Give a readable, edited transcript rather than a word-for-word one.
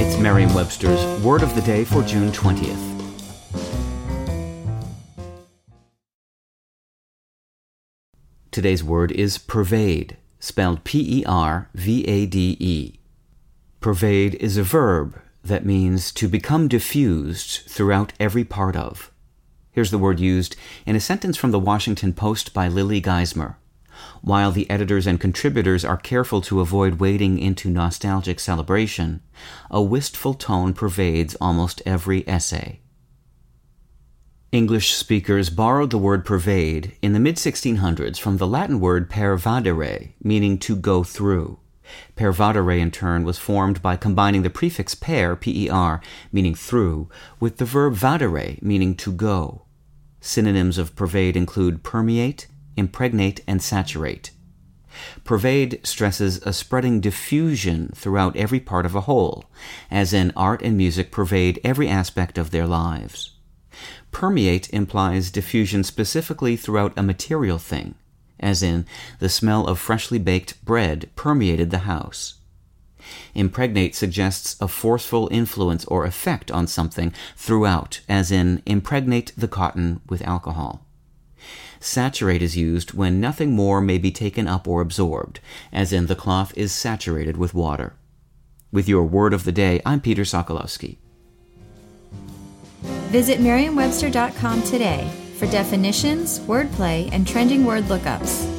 It's Merriam-Webster's Word of the Day for June 20th. Today's word is pervade, spelled P-E-R-V-A-D-E. Pervade is a verb that means to become diffused throughout every part of. Here's the word used in a sentence from The Washington Post by Lily Geismer. While the editors and contributors are careful to avoid wading into nostalgic celebration, a wistful tone pervades almost every essay. English speakers borrowed the word pervade in the mid-1600s from the Latin word pervadere, meaning to go through. Pervadere, in turn, was formed by combining the prefix per, P-E-R, meaning through, with the verb vadere, meaning to go. Synonyms of pervade include permeate, impregnate, and saturate. Pervade stresses a spreading diffusion throughout every part of a whole, as in art and music pervade every aspect of their lives. Permeate implies diffusion specifically throughout a material thing, as in, the smell of freshly baked bread permeated the house. Impregnate suggests a forceful influence or effect on something throughout, as in, impregnate the cotton with alcohol. Saturate is used when nothing more may be taken up or absorbed, as in, the cloth is saturated with water. With your Word of the Day, I'm Peter Sokolowski. Visit Merriam-Webster.com today for definitions, wordplay, and trending word lookups.